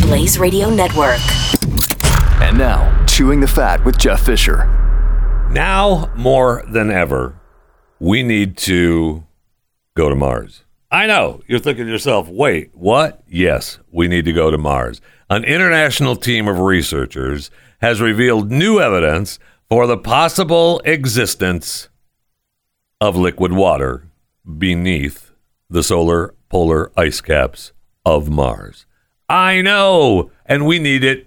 Blaze Radio Network. And now, Chewing the Fat with Jeff Fisher. Now, more than ever, we need to go to Mars. I know, you're thinking to yourself, wait, what? Yes, we need to go to Mars. An international team of researchers has revealed new evidence for the possible existence of liquid water beneath the solar polar ice caps of Mars. I know, and we need it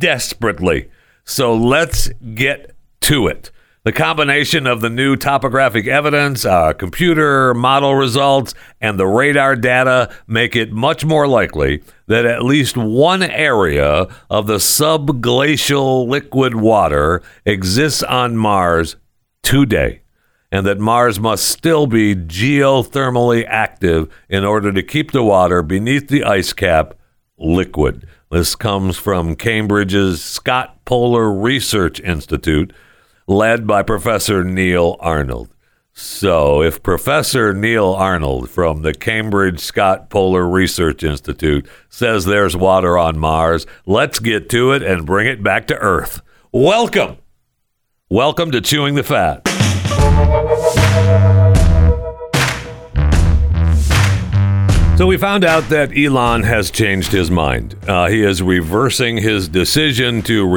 desperately. So let's get to it. The combination of the new topographic evidence, computer model results, and the radar data make it much more likely that at least one area of the subglacial liquid water exists on Mars today, and that Mars must still be geothermally active in order to keep the water beneath the ice cap liquid. This comes from Cambridge's Scott Polar Research Institute, led by Professor Neil Arnold. So if Professor Neil Arnold from the Cambridge Scott Polar Research Institute says there's water on Mars, let's get to it and bring it back to Earth. Welcome. Welcome to Chewing the Fat. So we found out that Elon has changed his mind. He is reversing his decision to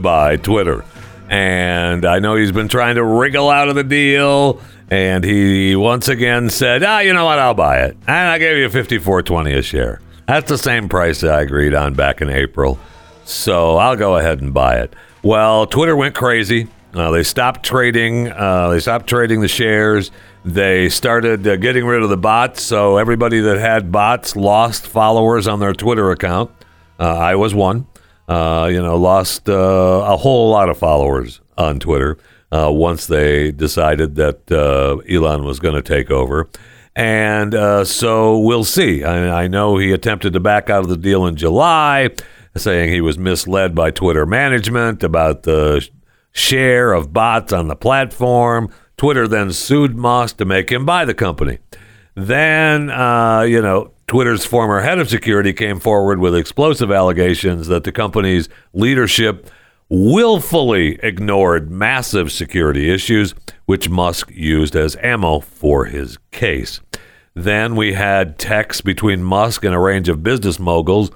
buy Twitter. And I know he's been trying to wriggle out of the deal. And he once again said, you know what, I'll buy it. And I'll give you $54.20 a share. That's the same price that I agreed on back in April. So I'll go ahead and buy it. Well, Twitter went crazy. They stopped trading. They stopped trading the shares. They started getting rid of the bots. So everybody that had bots lost followers on their Twitter account. I was one. Lost a whole lot of followers on Twitter once they decided that Elon was going to take over. And so we'll see. I know he attempted to back out of the deal in July, saying he was misled by Twitter management about the share of bots on the platform. Twitter then sued Musk to make him buy the company. Then, Twitter's former head of security came forward with explosive allegations that the company's leadership willfully ignored massive security issues, which Musk used as ammo for his case. Then we had texts between Musk and a range of business moguls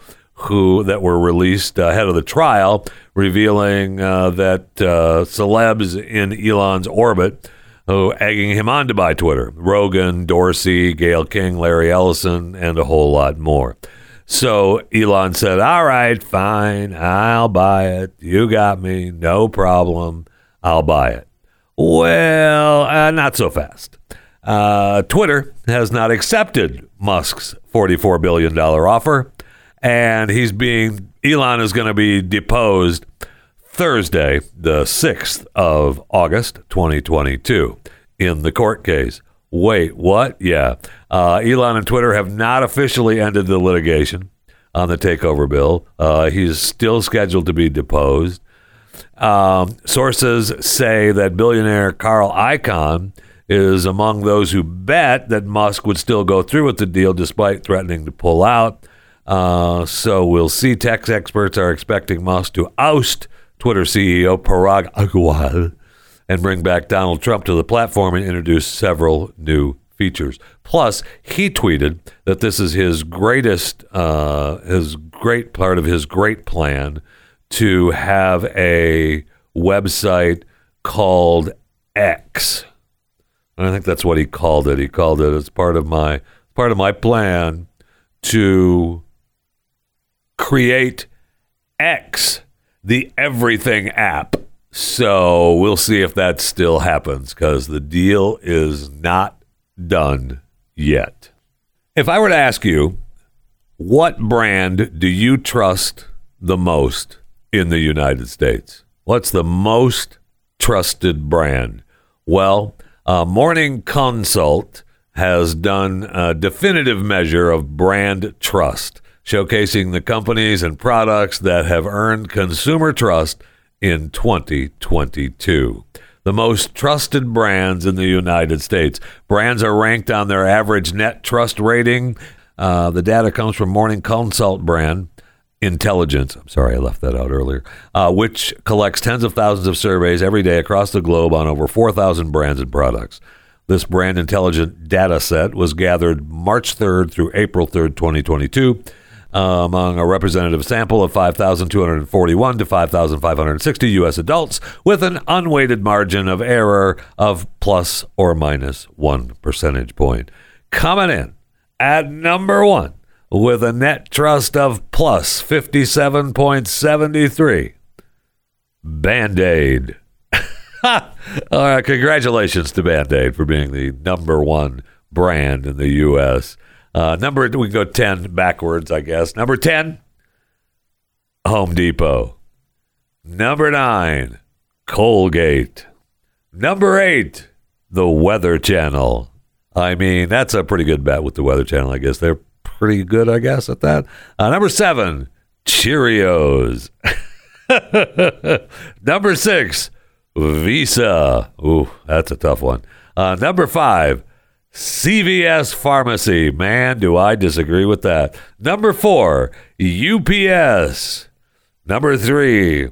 that were released ahead of the trial, revealing that celebs in Elon's orbit who egging him on to buy Twitter. Rogan, Dorsey, Gayle King, Larry Ellison, and a whole lot more. So Elon said, all right, fine, I'll buy it. You got me, no problem, I'll buy it. Well, not so fast. Twitter has not accepted Musk's $44 billion offer. And Elon is going to be deposed Thursday, the 6th of August, 2022, in the court case. Wait, what? Yeah. Elon and Twitter have not officially ended the litigation on the takeover bill. He's still scheduled to be deposed. Sources say that billionaire Carl Icahn is among those who bet that Musk would still go through with the deal despite threatening to pull out. So we'll see. Tech experts are expecting Musk to oust Twitter CEO Parag Agrawal and bring back Donald Trump to the platform and introduce several new features. Plus, he tweeted that this is his great plan to have a website called X. And I think that's what he called it. He called it as part of my plan to create X, the everything app. So we'll see if that still happens, because the deal is not done yet. If I were to ask you What brand do you trust the most in the United States? What's the most trusted brand? Well, Morning Consult has done a definitive measure of brand trust, showcasing the companies and products that have earned consumer trust in 2022. The most trusted brands in the United States. Brands are ranked on their average net trust rating. The data comes from Morning Consult brand Intelligence. I'm sorry, I left that out earlier, which collects tens of thousands of surveys every day across the globe on over 4,000 brands and products. This brand intelligent data set was gathered March 3rd through April 3rd, 2022, among a representative sample of 5,241 to 5,560 U.S. adults with an unweighted margin of error of plus or minus 1 percentage point. Coming in at number one with a net trust of plus 57.73, Band-Aid. All right, congratulations to Band-Aid for being the number one brand in the U.S. We can go 10 backwards, I guess. Number 10, Home Depot. Number 9, Colgate. Number 8, The Weather Channel. I mean, that's a pretty good bet with The Weather Channel, I guess. They're pretty good, I guess, at that. Number 7, Cheerios. Number 6, Visa. Ooh, that's a tough one. Number 5, CVS Pharmacy. Man, do I disagree with that. Number 4, UPS. Number 3,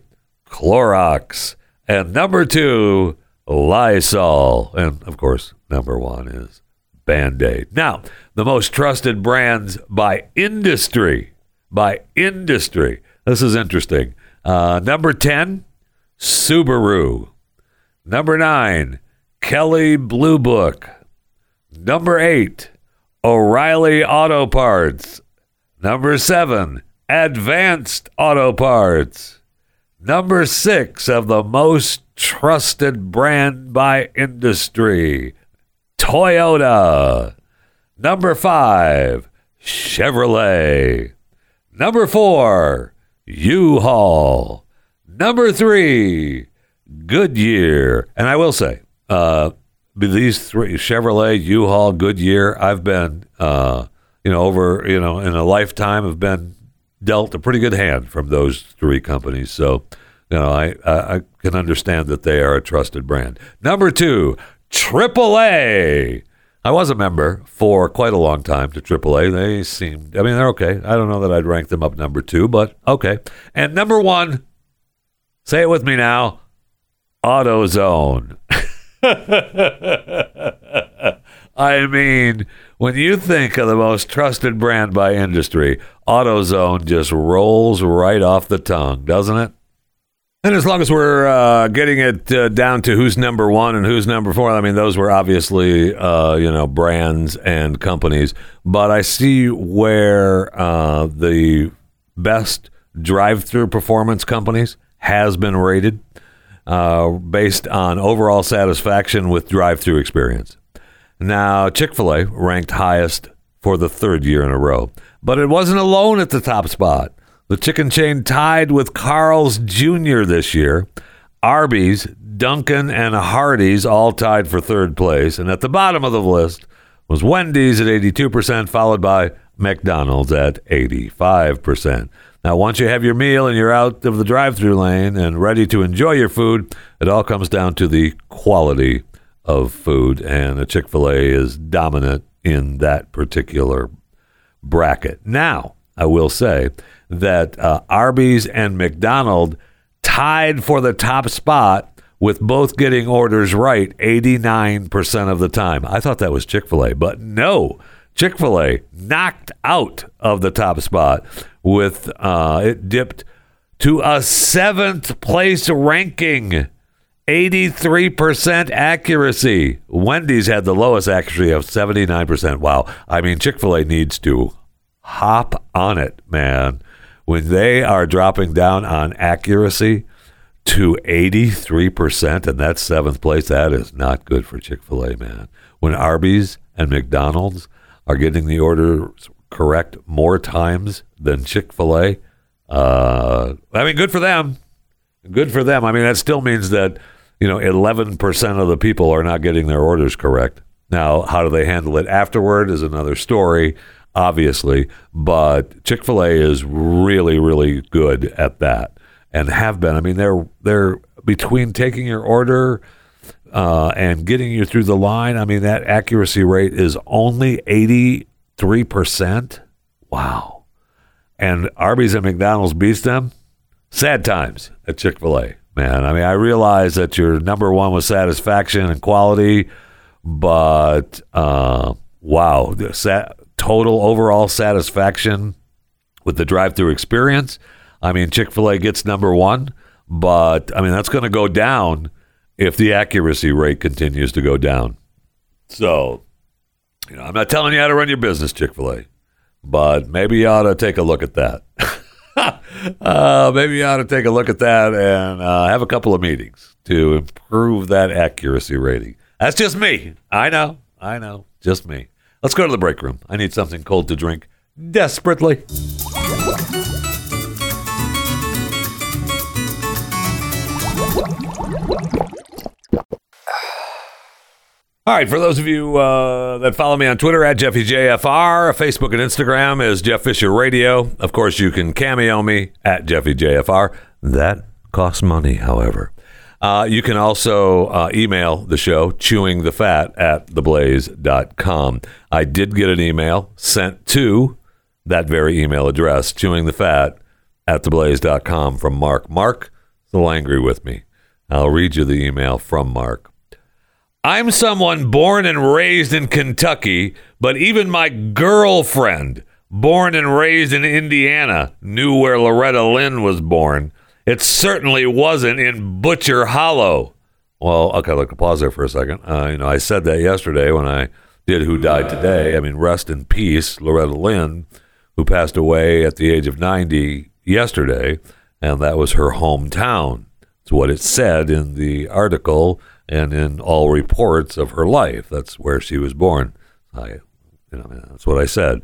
Clorox. And number 2, Lysol. And, of course, number 1 is Band-Aid. Now, the most trusted brands by industry. By industry. This is interesting. Number 10, Subaru. Number 9, Kelley Blue Book. Number 8, O'Reilly Auto Parts. Number 7, Advanced Auto Parts. Number 6 of the most trusted brand by industry, Toyota. Number 5, Chevrolet. Number 4, U-Haul. Number 3, Goodyear. And I will say, these three, Chevrolet, U-Haul, Goodyear, I've been, in a lifetime, have been dealt a pretty good hand from those three companies. So, I can understand that they are a trusted brand. Number 2, AAA. I was a member for quite a long time to AAA. They're okay. I don't know that I'd rank them up number 2, but okay. And number 1, say it with me now, AutoZone. I mean, when you think of the most trusted brand by industry, AutoZone just rolls right off the tongue, doesn't it? And as long as we're getting it down to who's number 1 and who's number 4, I mean, those were obviously, brands and companies. But I see where the best drive-through performance companies has been rated. Based on overall satisfaction with drive-through experience. Now, Chick-fil-A ranked highest for the third year in a row, but it wasn't alone at the top spot. The chicken chain tied with Carl's Jr. this year. Arby's, Dunkin', and Hardee's all tied for third place, and at the bottom of the list was Wendy's at 82%, followed by McDonald's at 85%. Now, once you have your meal and you're out of the drive-thru lane and ready to enjoy your food, it all comes down to the quality of food, and a Chick-fil-A is dominant in that particular bracket. Now, I will say that Arby's and McDonald's tied for the top spot with both getting orders right 89% of the time. I thought that was Chick-fil-A, but no. Chick-fil-A knocked out of the top spot with it dipped to a 7th place ranking, 83% accuracy. Wendy's had the lowest accuracy of 79%. Wow. I mean, Chick-fil-A needs to hop on it, man. When they are dropping down on accuracy to 83% and that's 7th place, that is not good for Chick-fil-A, man. When Arby's and McDonald's are getting the orders correct more times than Chick-fil-A. I mean, good for them. Good for them. I mean, that still means that, you know, 11% of the people are not getting their orders correct. Now, how do they handle it afterward is another story, obviously. But Chick-fil-A is really, really good at that and have been. I mean, they're between taking your order and getting you through the line. I mean, that accuracy rate is only 83%. Wow. And Arby's and McDonald's beats them. Sad times at Chick-fil-A, man. I mean, I realize that your number one was satisfaction and quality, but wow, the total overall satisfaction with the drive-through experience. I mean, Chick-fil-A gets number one, but I mean, that's going to go down if the accuracy rate continues to go down. So, you know, I'm not telling you how to run your business, Chick-fil-A, but maybe you ought to take a look at that. Maybe you ought to take a look at that and have a couple of meetings to improve that accuracy rating. That's just me. I know. Just me. Let's go to the break room. I need something cold to drink desperately. All right, for those of you that follow me on Twitter, at JeffyJFR, Facebook and Instagram is Jeff Fisher Radio. Of course, you can cameo me at JeffyJFR. That costs money, however. You can also email the show, chewingthefat at theblaze.com. I did get an email sent to that very email address, chewingthefat at theblaze.com, from Mark. Mark is a little angry with me. I'll read you the email from Mark. I'm someone born and raised in Kentucky, but even my girlfriend, born and raised in Indiana, knew where Loretta Lynn was born. It certainly wasn't in Butcher Hollow. Well, okay, look, pause there for a second. You know, I said that yesterday when I did Who Died Today. I mean, rest in peace, Loretta Lynn, who passed away at the age of 90 yesterday, and that was her hometown. It's what it said in the article and in all reports of her life. That's where she was born. That's what I said.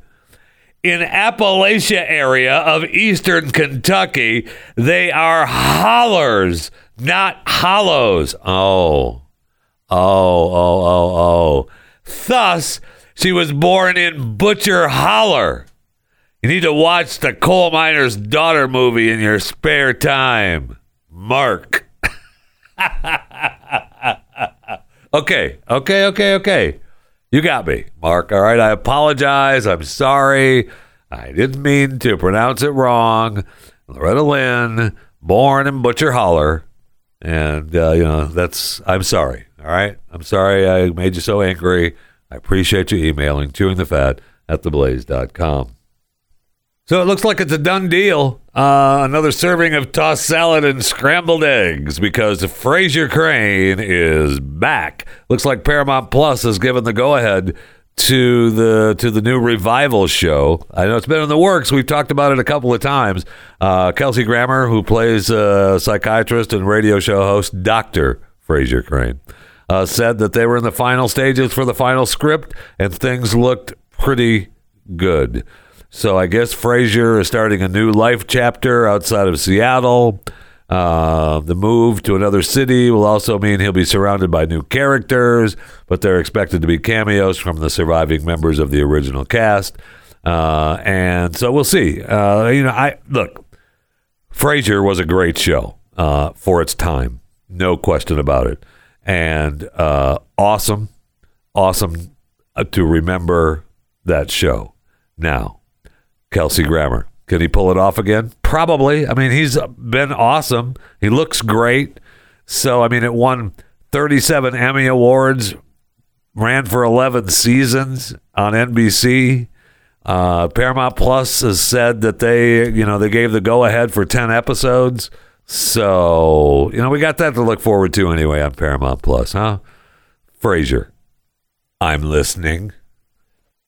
In Appalachia area of eastern Kentucky, they are hollers, not hollows. Oh. Thus, she was born in Butcher Holler. You need to watch the Coal Miner's Daughter movie in your spare time. Mark. Okay. You got me, Mark. All right. I apologize. I'm sorry. I didn't mean to pronounce it wrong. Loretta Lynn, born in Butcher Holler. And, you know, I'm sorry. All right. I'm sorry I made you so angry. I appreciate you emailing chewingthefat at theblaze.com. So it looks like it's a done deal. Another serving of tossed salad and scrambled eggs, because Fraser Crane is back. Looks like Paramount Plus has given the go-ahead to the new revival show. I know it's been in the works. We've talked about it a couple of times. Kelsey Grammer, who plays psychiatrist and radio show host Dr. Fraser Crane, said that they were in the final stages for the final script, and things looked pretty good. So I guess Frasier is starting a new life chapter outside of Seattle. The move to another city will also mean he'll be surrounded by new characters, but they're expected to be cameos from the surviving members of the original cast. And so we'll see. Look, Frasier was a great show for its time. No question about it. And awesome to remember that show now. Kelsey Grammer. Can he pull it off again? Probably. I mean, he's been awesome. He looks great. So, I mean, it won 37 Emmy Awards, ran for 11 seasons on NBC. Paramount Plus has said that they gave the go-ahead for 10 episodes. So, you know, we got that to look forward to anyway on Paramount Plus, huh? Frasier, I'm listening.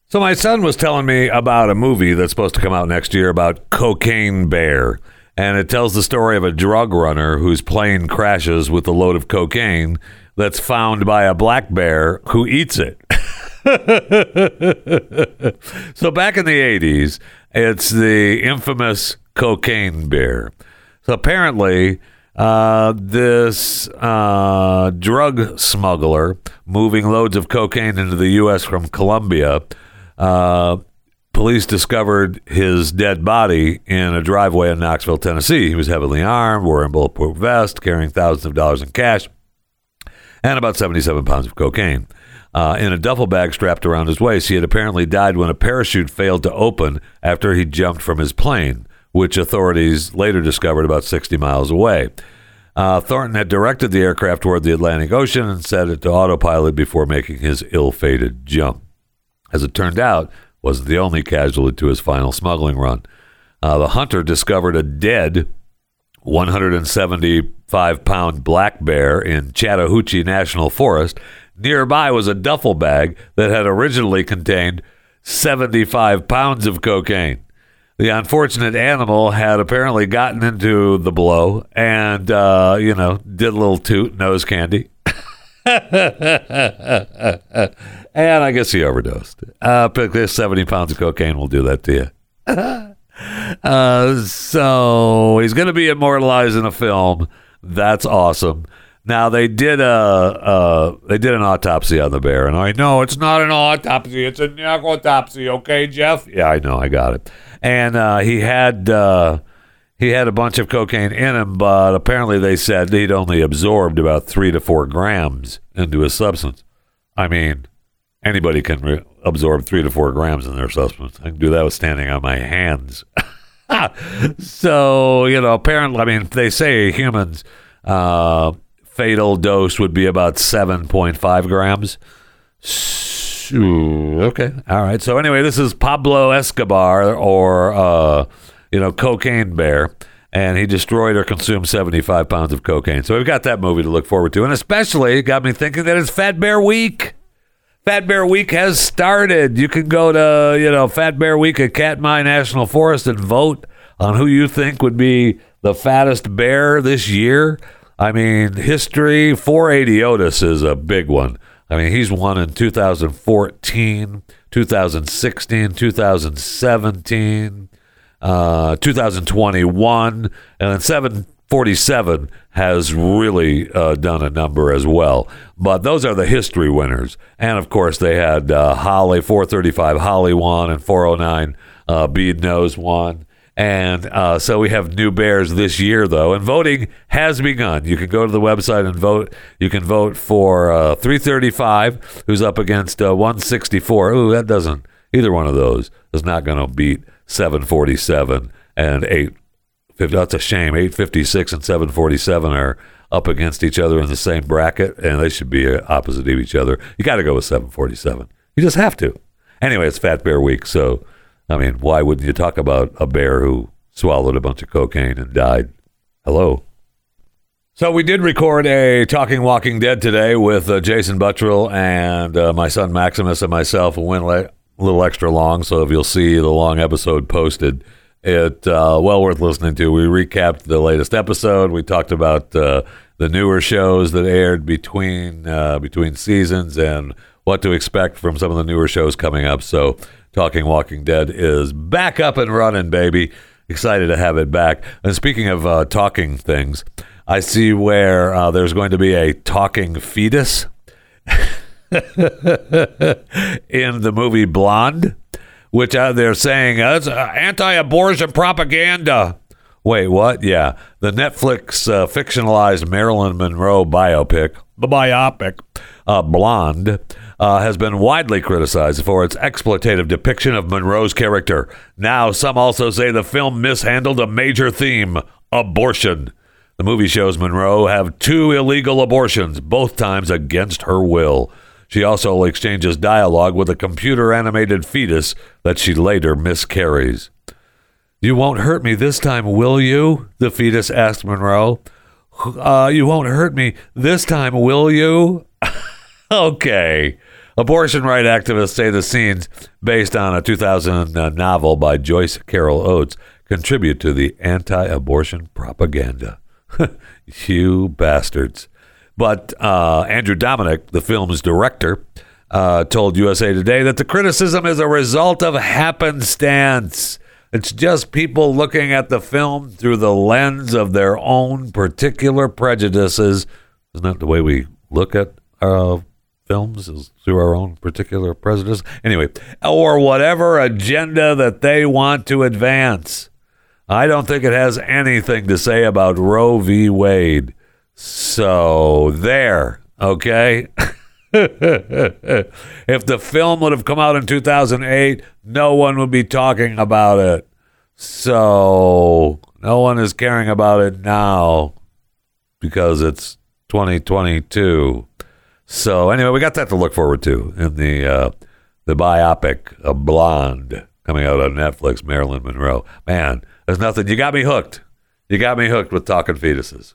So my son was telling me about a movie that's supposed to come out next year about Cocaine Bear. And it tells the story of a drug runner whose plane crashes with a load of cocaine that's found by a black bear who eats it. So back in the 80s, it's the infamous cocaine beer. So apparently this drug smuggler moving loads of cocaine into the U.S. from Colombia, police discovered his dead body in a driveway in Knoxville, Tennessee. He was heavily armed, wearing a bulletproof vest, carrying thousands of dollars in cash, and about 77 pounds of cocaine in a duffel bag strapped around his waist. He had apparently died when a parachute failed to open after he jumped from his plane, which authorities later discovered about 60 miles away. Thornton had directed the aircraft toward the Atlantic Ocean and set it to autopilot before making his ill-fated jump. As it turned out, wasn't the only casualty to his final smuggling run. The hunter discovered a dead 175-pound black bear in Chattahoochee National Forest. Nearby was a duffel bag that had originally contained 75 pounds of cocaine. The unfortunate animal had apparently gotten into the blow and, did a little toot, nose candy. And I guess he overdosed. 70 pounds of cocaine will do that to you. So he's going to be immortalized in a film. That's awesome. Now they did an autopsy on the bear, and I know it's not an autopsy; it's a necropsy. Okay, Jeff? Yeah, I know. I got it. And he had a bunch of cocaine in him, but apparently they said he'd only absorbed about 3 to 4 grams into his substance. I mean, anybody can absorb 3 to 4 grams in their substance. I can do that with standing on my hands. So, apparently, I mean, they say humans' fatal dose would be about 7.5 grams. Okay. All right. So anyway, this is Pablo Escobar or, Cocaine Bear. And he destroyed or consumed 75 pounds of cocaine. So we've got that movie to look forward to. And especially it got me thinking that it's Fat Bear Week. Fat Bear Week has started. You can go to, Fat Bear Week at Katmai National Forest and vote on who you think would be the fattest bear this year. I mean, history, 480 Otis is a big one. I mean, he's won in 2014, 2016, 2017, 2021, and then 747 has really done a number as well. But those are the history winners. And, of course, they had Holly, 435 Holly won, and 409 Bead Nose won. And so we have new bears this year, though. And voting has begun. You can go to the website and vote. You can vote for 335, who's up against 164. Ooh, that doesn't. Either one of those is not going to beat 747 and 8. That's a shame. 856 and 747 are up against each other in the same bracket, and they should be opposite of each other. You got to go with 747. You just have to. Anyway, it's Fat Bear Week, so, I mean, why wouldn't you talk about a bear who swallowed a bunch of cocaine and died? Hello. So we did record a Talking Walking Dead today with Jason Buttrell and my son Maximus and myself. We went a little extra long, so if you'll see the long episode posted, it's well worth listening to. We recapped the latest episode. We talked about the newer shows that aired between seasons and what to expect from some of the newer shows coming up. So Talking Walking Dead is back up and running, baby. Excited to have it back. And speaking of talking things, I see where there's going to be a talking fetus in the movie Blonde, which they're saying is anti-abortion propaganda. Wait, what? Yeah. The Netflix fictionalized Marilyn Monroe biopic, Blonde, has been widely criticized for its exploitative depiction of Monroe's character. Now, some also say the film mishandled a major theme, abortion. The movie shows Monroe have 2 illegal abortions, both times against her will. She also exchanges dialogue with a computer-animated fetus that she later miscarries. "You won't hurt me this time, will you?" the fetus asked Monroe. "You won't hurt me this time, will you?" Okay. Abortion rights activists say the scenes, based on a 2000 novel by Joyce Carol Oates, contribute to the anti-abortion propaganda. You bastards. But Andrew Dominik, the film's director, told USA Today that the criticism is a result of happenstance. It's just people looking at the film through the lens of their own particular prejudices. Isn't that the way we look at films, is through our own particular prejudice? Anyway, or whatever agenda that they want to advance. I don't think it has anything to say about Roe v. Wade. So there, okay? If the film would have come out in 2008, no one would be talking about it. So no one is caring about it now because it's 2022. So anyway, we got that to look forward to in the biopic, A Blonde, coming out on Netflix, Marilyn Monroe. Man, there's nothing. You got me hooked. You got me hooked with talking fetuses. That's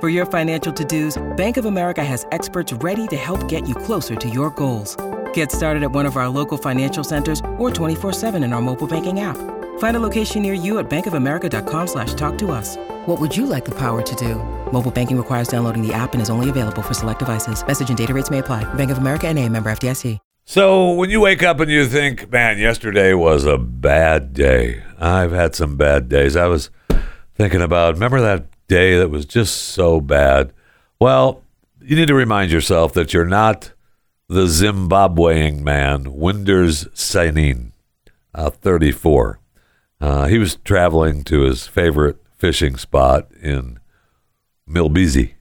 For your financial to-dos, Bank of America has experts ready to help get you closer to your goals. Get started at one of our local financial centers or 24/7 in our mobile banking app. Find a location near you at bankofamerica.com/talktous. What would you like the power to do? Mobile banking requires downloading the app and is only available for select devices. Message and data rates may apply. Bank of America N.A., member FDIC. So when you wake up and you think, man, yesterday was a bad day. I've had some bad days. I was thinking about, remember that day that was just so bad? Well, you need to remind yourself that you're not the Zimbabwean man, Winders Sainin, 34. He was traveling to his favorite fishing spot in Milbizi,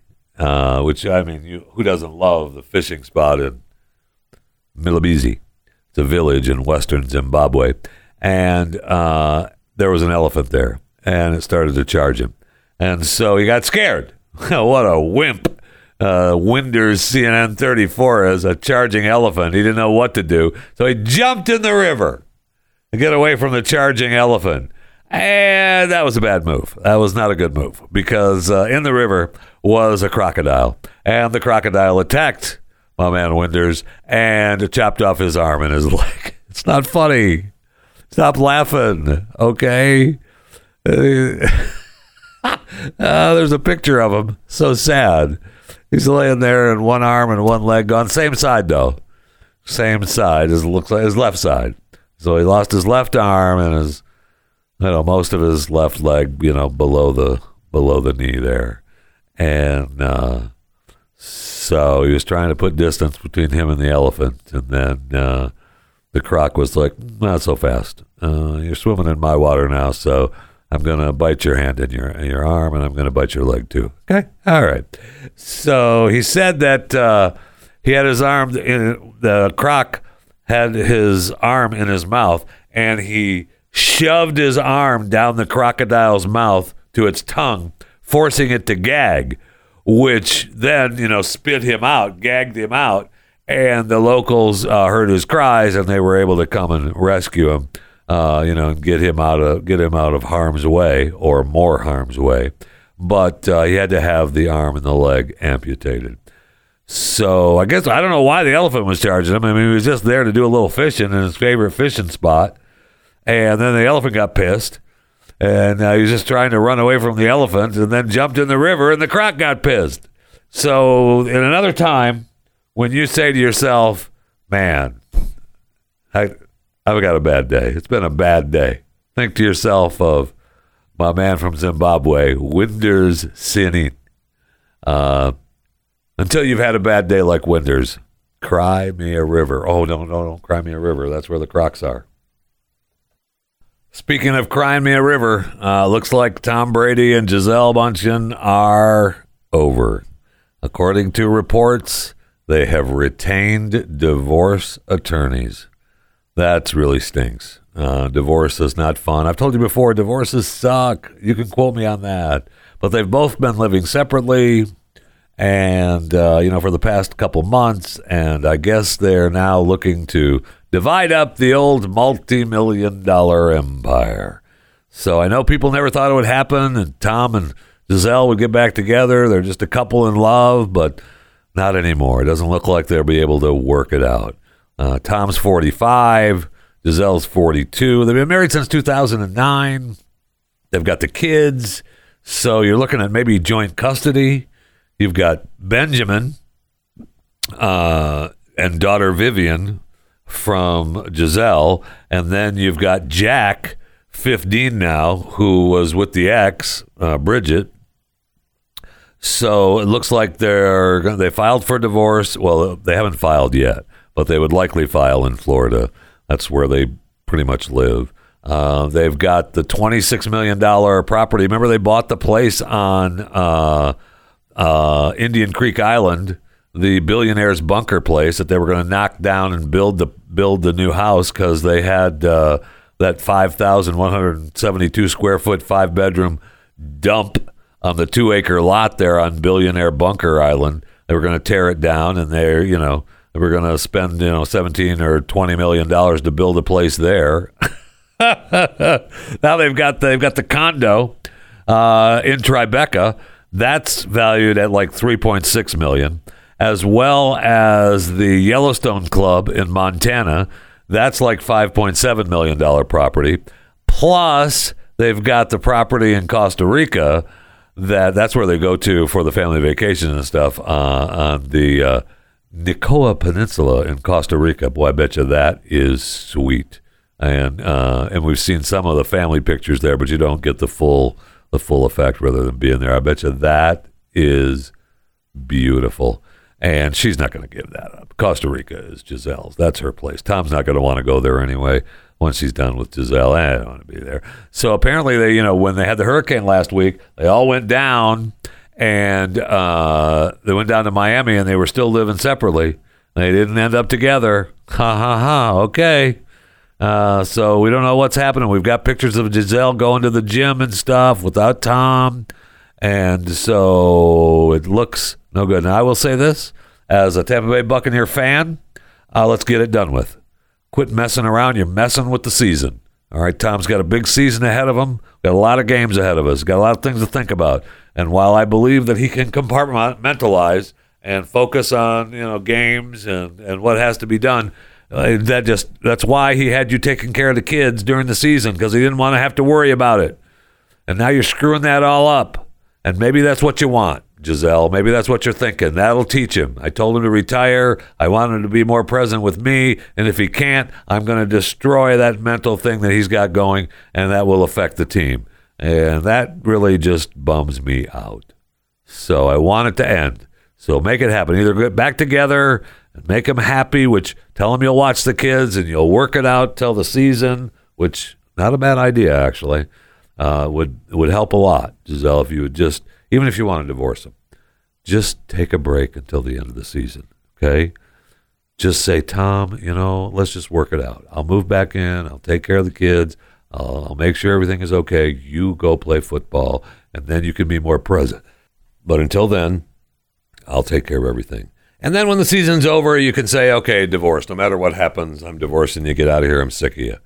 which, I mean, who doesn't love the fishing spot in Milbizi? It's a village in western Zimbabwe. And there was an elephant there, and it started to charge him. And so he got scared. What a wimp. Winders CNN 34 is a charging elephant. He didn't know what to do. So he jumped in the river to get away from the charging elephant. And that was a bad move. That was not a good move, because in the river was a crocodile. And the crocodile attacked my man Winders and chopped off his arm and his leg. It's not funny. Stop laughing, okay? There's a picture of him. So sad. He's laying there in one arm and one leg gone. Same side, though. Same side. It looks like his left side. So he lost his left arm and his, most of his left leg, below the knee there. And so he was trying to put distance between him and the elephant. And then the croc was like, not so fast. You're swimming in my water now, so I'm going to bite your hand and your arm, and I'm going to bite your leg too. Okay? All right. So he said that he had his arm, the croc had his arm in his mouth, and he shoved his arm down the crocodile's mouth to its tongue, forcing it to gag, which then, spit him out, gagged him out, and the locals heard his cries, and they were able to come and rescue him, and get him out of harm's way, or more harm's way. But he had to have the arm and the leg amputated. So I guess I don't know why the elephant was charging him. I mean, he was just there to do a little fishing in his favorite fishing spot. And then the elephant got pissed, and he was just trying to run away from the elephant, and then jumped in the river, and the croc got pissed. So in another time, when you say to yourself, man, I've got a bad day. It's been a bad day. Think to yourself of my man from Zimbabwe, Winders Sainin. Until you've had a bad day like Winders, cry me a river. Oh, no, don't cry me a river. That's where the crocs are. Speaking of crying me a river, looks like Tom Brady and Giselle Bündchen are over. According to reports, they have retained divorce attorneys. That really stinks. Divorce is not fun. I've told you before, divorces suck. You can quote me on that. But they've both been living separately and, for the past couple months, and I guess they're now looking to Divide up the old multi-million-dollar empire. So I know people never thought it would happen, and Tom and Giselle would get back together. They're just a couple in love, but not anymore. It doesn't look like they'll be able to work it out. Tom's 45. Giselle's 42. They've been married since 2009. They've got the kids. So you're looking at maybe joint custody. You've got Benjamin and daughter Vivian from Giselle. And then you've got Jack, 15 now, who was with the ex, Bridget. So it looks like they filed for divorce. Well, they haven't filed yet, but they would likely file in Florida. That's where they pretty much live. They've got the $26 million property. Remember, they bought the place on Indian Creek Island, the billionaire's bunker place that they were going to knock down and build the new house because they had that 5,172 square foot, 5-bedroom dump on the 2-acre lot there on Billionaire Bunker Island. They were going to tear it down, and they're, you know, we're going to spend, you know, $17 or $20 million to build a place there. Now they've got the condo in Tribeca. That's valued at like $3.6 million, as well as the Yellowstone Club in Montana. That's like $5.7 million property. Plus they've got the property in Costa Rica. That's where they go to for the family vacation and stuff on the. Nicoya Peninsula in Costa Rica. Boy, I bet you that is sweet. And we've seen some of the family pictures there, but you don't get the full effect rather than being there. I bet you that is beautiful. And she's not going to give that up. Costa Rica is Giselle's. That's her place. Tom's not going to want to go there anyway once she's done with Giselle. I don't want to be there. So apparently they, you know, when they had the hurricane last week, they all went down. And they went down to Miami, and they were still living separately. They didn't end up together. Ha, ha, ha. Okay. So we don't know what's happening. We've got pictures of Giselle going to the gym and stuff without Tom. And so it looks no good. Now, I will say this. As a Tampa Bay Buccaneer fan, let's get it done with. Quit messing around. You're messing with the season. All right, Tom's got a big season ahead of him. Got a lot of games ahead of us. Got a lot of things to think about. And while I believe that he can compartmentalize and focus on, you know, games and what has to be done, that's why he had you taking care of the kids during the season, because he didn't want to have to worry about it. And now you're screwing that all up. And maybe that's what you want, Giselle. Maybe that's what you're thinking. That'll teach him. I told him to retire. I want him to be more present with me. And if he can't, I'm going to destroy that mental thing that he's got going, and that will affect the team. And that really just bums me out. So I want it to end. So make it happen. Either get back together and make them happy, which tell them you'll watch the kids and you'll work it out till the season, which not a bad idea, actually. Would help a lot, Giselle, if you would just, even if you want to divorce them, just take a break until the end of the season, okay? Just say, Tom, you know, let's just work it out. I'll move back in. I'll take care of the kids. I'll make sure everything is okay. You go play football, and then you can be more present. But until then, I'll take care of everything. And then when the season's over, you can say, okay, divorce. No matter what happens, I'm divorcing you. Get out of here. I'm sick of you.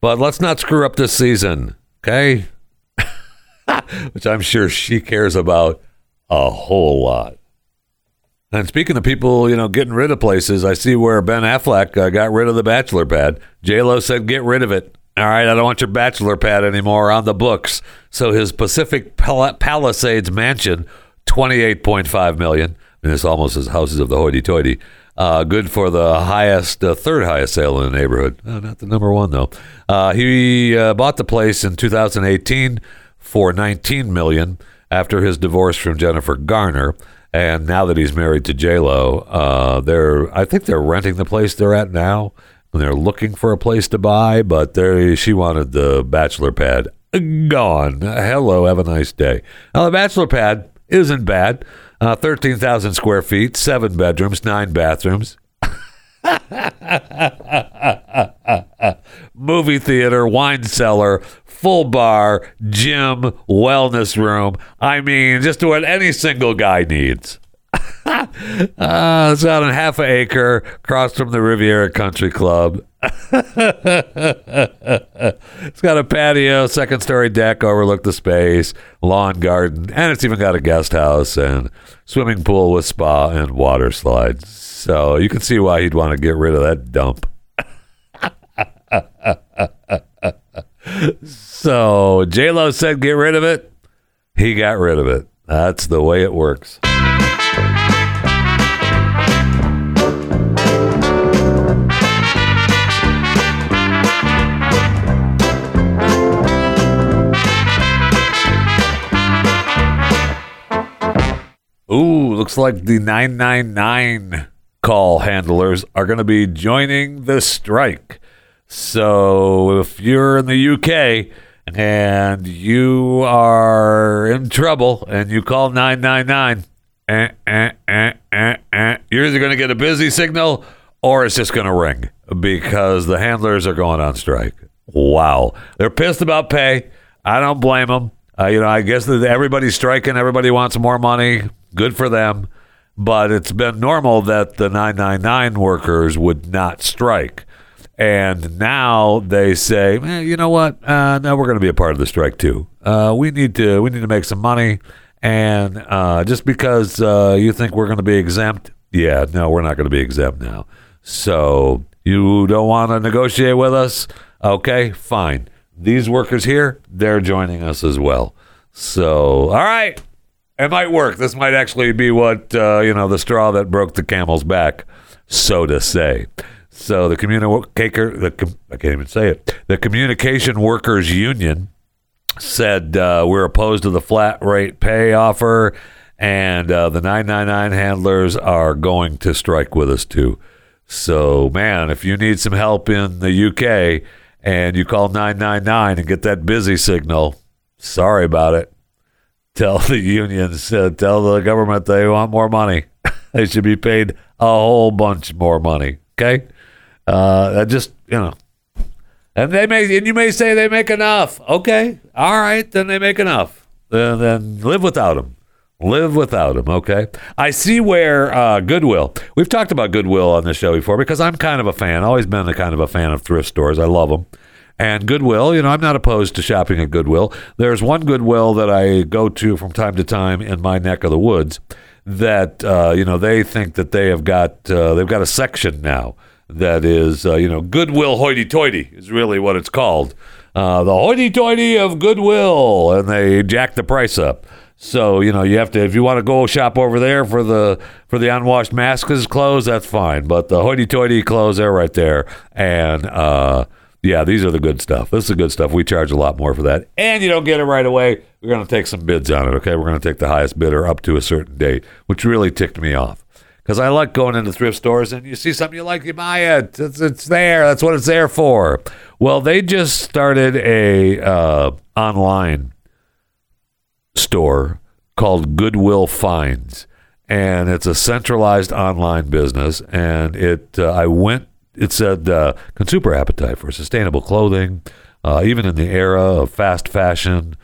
But let's not screw up this season, okay? Which I'm sure she cares about a whole lot. And speaking of people, you know, getting rid of places, I see where Ben Affleck got rid of the bachelor pad. J.Lo said, get rid of it. All right, I don't want your bachelor pad anymore on the books. So his Pacific Palisades mansion, $28.5 million. I mean, it's almost as houses of the hoity-toity. Good for the third highest sale in the neighborhood. Not the number one, though. He bought the place in 2018 for $19 million after his divorce from Jennifer Garner. And now that he's married to J.Lo, I think they're renting the place they're at now. And they're looking for a place to buy, but she wanted the bachelor pad gone. Hello, have a nice day. Now, the bachelor pad isn't bad. 13,000 square feet, 7 bedrooms, 9 bathrooms. Movie theater, wine cellar, full bar, gym, wellness room. I mean, just what any single guy needs. It's about a half an acre across from the Riviera Country Club. It's got a patio, second story deck, overlook the space, lawn garden, and it's even got a guest house and swimming pool with spa and water slides. So you can see why he'd want to get rid of that dump. So J.Lo said get rid of it. He got rid of it. That's the way it works. Ooh, looks like the 999 call handlers are going to be joining the strike. So if you're in the UK and you are in trouble and you call 999, you're either going to get a busy signal or it's just going to ring because the handlers are going on strike. Wow. They're pissed about pay. I don't blame them. I guess that everybody's striking. Everybody wants more money. Good for them. But it's been normal that the 999 workers would not strike. And now they say, you know what? No, we're going to be a part of the strike, too. We need to make some money. And just because you think we're going to be exempt, no, we're not going to be exempt now. So you don't want to negotiate with us? Okay, fine. These workers here, they're joining us as well. So, all right. It might work. This might actually be what, the straw that broke the camel's back, so to say. So the The Communication Workers Union said we're opposed to the flat rate pay offer, and the 999 handlers are going to strike with us too. So, man, if you need some help in the UK and you call 999 and get that busy signal, sorry about it. Tell the unions, tell the government they want more money. They should be paid a whole bunch more money. Okay? And you may say they make enough. Okay. All right. Then they make enough. Then live without them. Okay? I see where Goodwill. We've talked about Goodwill on this show before because I'm kind of a fan. Always been a fan of thrift stores. I love them. And Goodwill, I'm not opposed to shopping at Goodwill. There's one Goodwill that I go to from time to time in my neck of the woods that, they think that they have got, they've got a section now that is, Goodwill hoity-toity is really what it's called. The hoity-toity of Goodwill. And they jack the price up. So, you have to, if you want to go shop over there for the unwashed masses clothes, that's fine. But the hoity-toity clothes, they're right there. And, these are the good stuff. This is the good stuff. We charge a lot more for that. And you don't get it right away. We're going to take some bids on it, okay? We're going to take the highest bidder up to a certain date, which really ticked me off. Because I like going into thrift stores and you see something you like, you buy it. It's there. That's what it's there for. Well, they just started a online store called Goodwill Finds, and it's a centralized online business. and it said consumer appetite for sustainable clothing, even in the era of fast fashion.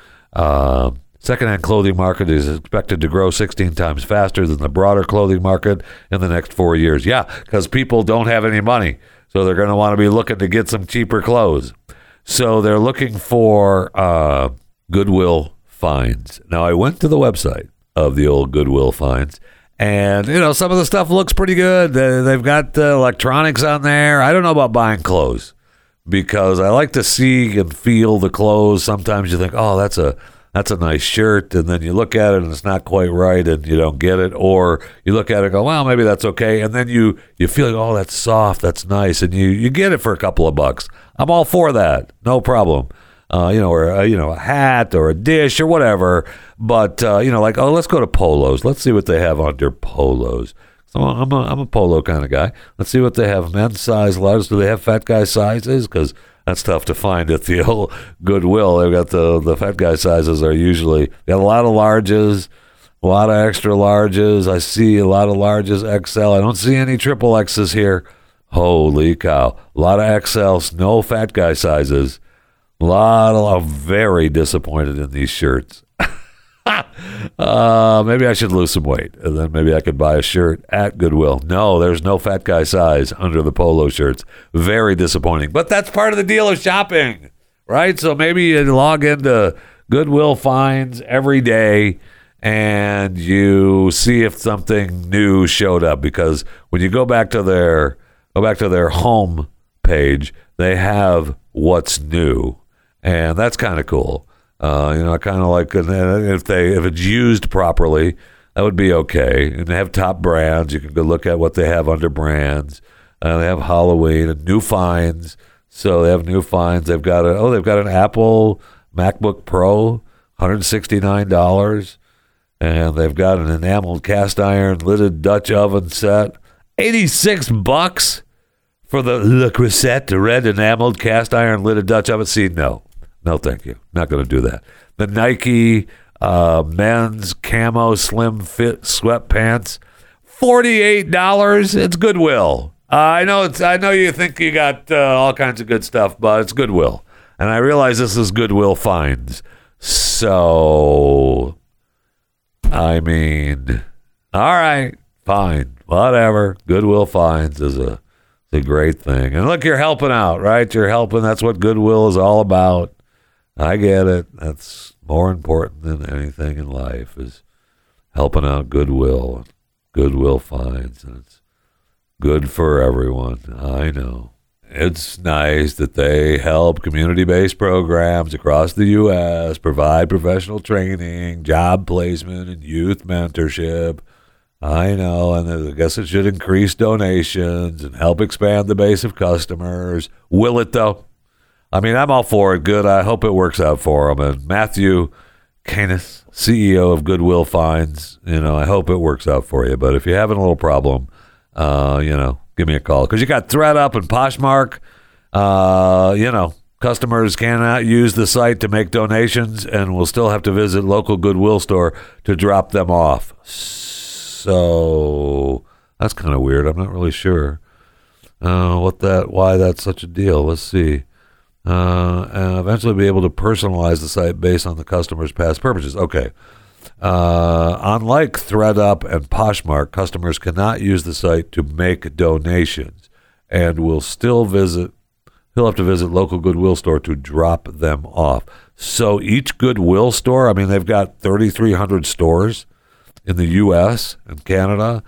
Secondhand clothing market is expected to grow 16 times faster than the broader clothing market in the next 4 years. Yeah, because people don't have any money, so they're going to want to be looking to get some cheaper clothes. So they're looking for Goodwill Finds. Now, I went to the website of the old Goodwill Finds, and, some of the stuff looks pretty good. They've got electronics on there. I don't know about buying clothes because I like to see and feel the clothes. Sometimes you think, oh, that's a nice shirt. And then you look at it and it's not quite right and you don't get it. Or you look at it and go, well, maybe that's okay. And then you feel, oh, that's soft. That's nice. And you get it for a couple of bucks. I'm all for that. No problem. Or a hat or a dish or whatever. But, let's go to polos. Let's see what they have under polos. So I'm a polo kind of guy. Let's see what they have. Men's size, large. Do they have fat guy sizes? Because that's tough to find at the old Goodwill. They've got the fat guy sizes are usually, got a lot of larges, a lot of extra larges. I see a lot of larges, XL. I don't see any triple X's here. Holy cow. A lot of XLs, no fat guy sizes. I'm very disappointed in these shirts. Maybe I should lose some weight, and then maybe I could buy a shirt at Goodwill. No, there's no fat guy size under the polo shirts. Very disappointing. But that's part of the deal of shopping, right? So maybe you log into Goodwill finds every day and you see if something new showed up, because when you go back to their home page, they have what's new, and that's kind of cool. Kind of like if it's used properly, that would be okay. And they have top brands. You can go look at what they have under brands. They have Halloween and new finds. So they have new finds. They've got an Apple MacBook Pro, $169, and they've got an enameled cast iron lidded Dutch oven set, $86 for the Le Creuset red enameled cast iron lidded Dutch oven. See, no, thank you. Not going to do that. The Nike men's camo slim fit sweatpants, $48. It's Goodwill. I know you think you got all kinds of good stuff, but it's Goodwill. And I realize this is Goodwill finds. So, I mean, all right, fine, whatever. Goodwill finds is a great thing. And look, you're helping out, right? You're helping. That's what Goodwill is all about. I get it. That's more important than anything in life, is helping out Goodwill. Goodwill finds, and it's good for everyone. I know. It's nice that they help community-based programs across the U.S. provide professional training, job placement, and youth mentorship. I know, and I guess it should increase donations and help expand the base of customers. Will it, though? I mean, I'm all for it. Good. I hope it works out for them. And Matthew Canis, CEO of Goodwill Finds, I hope it works out for you. But if you're having a little problem, give me a call, because you got ThreadUp and Poshmark. Customers cannot use the site to make donations and will still have to visit local Goodwill store to drop them off. So that's kind of weird. I'm not really sure why that's such a deal. Let's see. And eventually be able to personalize the site based on the customer's past purchases. Okay. Unlike ThreadUp and Poshmark, customers cannot use the site to make donations and will still visit. He'll have to visit local Goodwill store to drop them off. So each Goodwill store, I mean, they've got 3,300 stores in the U.S. and Canada.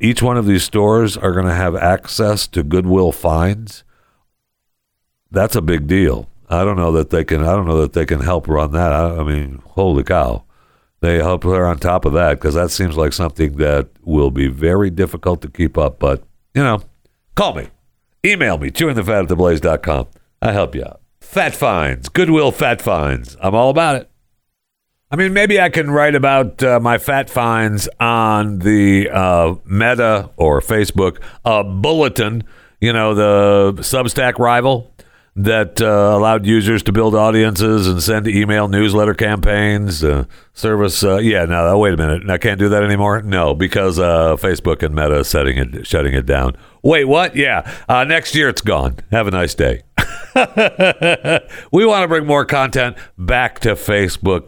Each one of these stores are going to have access to Goodwill finds. That's a big deal. I don't know that they can help run that. I mean, holy cow. They hope they're on top of that, because that seems like something that will be very difficult to keep up. But, call me. Email me, chewingthefat@theblaze.com. I help you out. Fat Finds. Goodwill Fat Finds. I'm all about it. I mean, maybe I can write about my Fat Finds on the Meta or Facebook bulletin, the Substack rival that allowed users to build audiences and send email newsletter campaigns, service. Wait a minute. I can't do that anymore? No, because Facebook and Meta shutting it down. Wait, what? Yeah. Next year it's gone. Have a nice day. We want to bring more content back to Facebook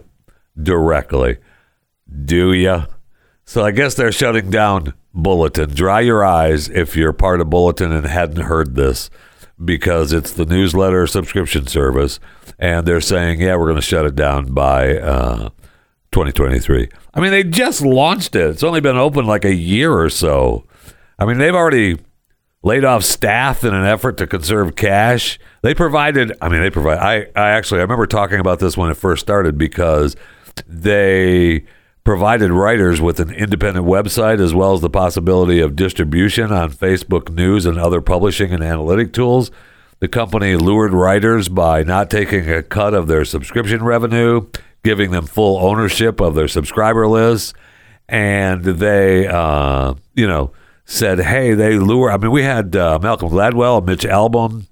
directly. Do ya? So I guess they're shutting down Bulletin. Dry your eyes if you're part of Bulletin and hadn't heard this, because it's the newsletter subscription service, and they're saying, we're going to shut it down by 2023. I mean, they just launched it. It's only been open like a year or so. I mean, they've already laid off staff in an effort to conserve cash. I remember talking about this when it first started, because they provided writers with an independent website, as well as the possibility of distribution on Facebook News and other publishing and analytic tools. The company lured writers by not taking a cut of their subscription revenue, giving them full ownership of their subscriber lists. And they, said, hey, they lure. I mean, we had Malcolm Gladwell, Mitch Albom.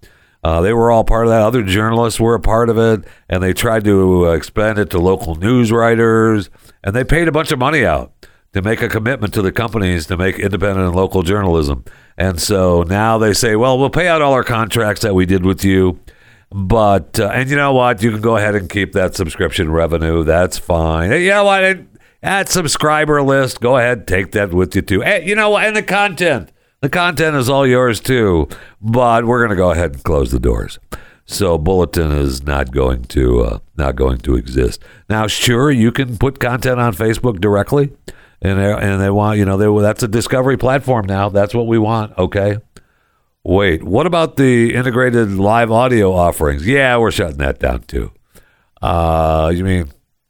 They were all part of that. Other journalists were a part of it, and they tried to expand it to local news writers, and they paid a bunch of money out to make a commitment to the companies to make independent and local journalism. And so now they say, well, we'll pay out all our contracts that we did with you, But and you know what? You can go ahead and keep that subscription revenue. That's fine. And you know what? That subscriber list, go ahead, take that with you too. And, you know, and the content. The content is all yours too. But we're going to go ahead and close the doors. So Bulletin is not going to exist. Now, sure, you can put content on Facebook directly, and they want, you know, they, that's a discovery platform now. That's what we want. Okay. Wait, what about the integrated live audio offerings? Yeah, we're shutting that down too. You mean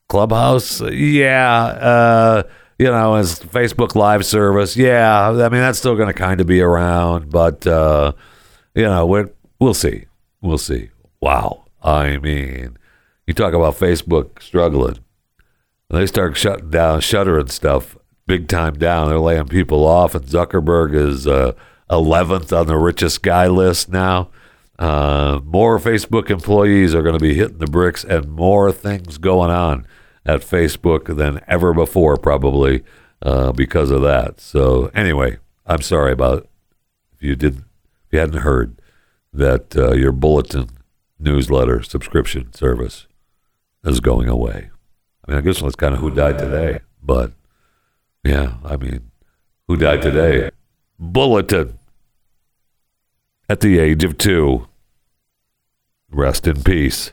Clubhouse? Yeah. You know, as Facebook Live service. Yeah. I mean, that's still going to kind of be around, but you know, we'll see. We'll see. Wow. I mean, you talk about Facebook struggling. They start shutting down, shuttering stuff big time down. They're laying people off, and Zuckerberg is 11th on the richest guy list now. More Facebook employees are going to be hitting the bricks, and more things going on at Facebook than ever before, probably, because of that. So anyway, I'm sorry about it. If you hadn't heard that your Bulletin newsletter subscription service is going away. I mean, I guess that's kind of who died today, but yeah, I mean, who died today? Bulletin at the age of 2. Rest in peace.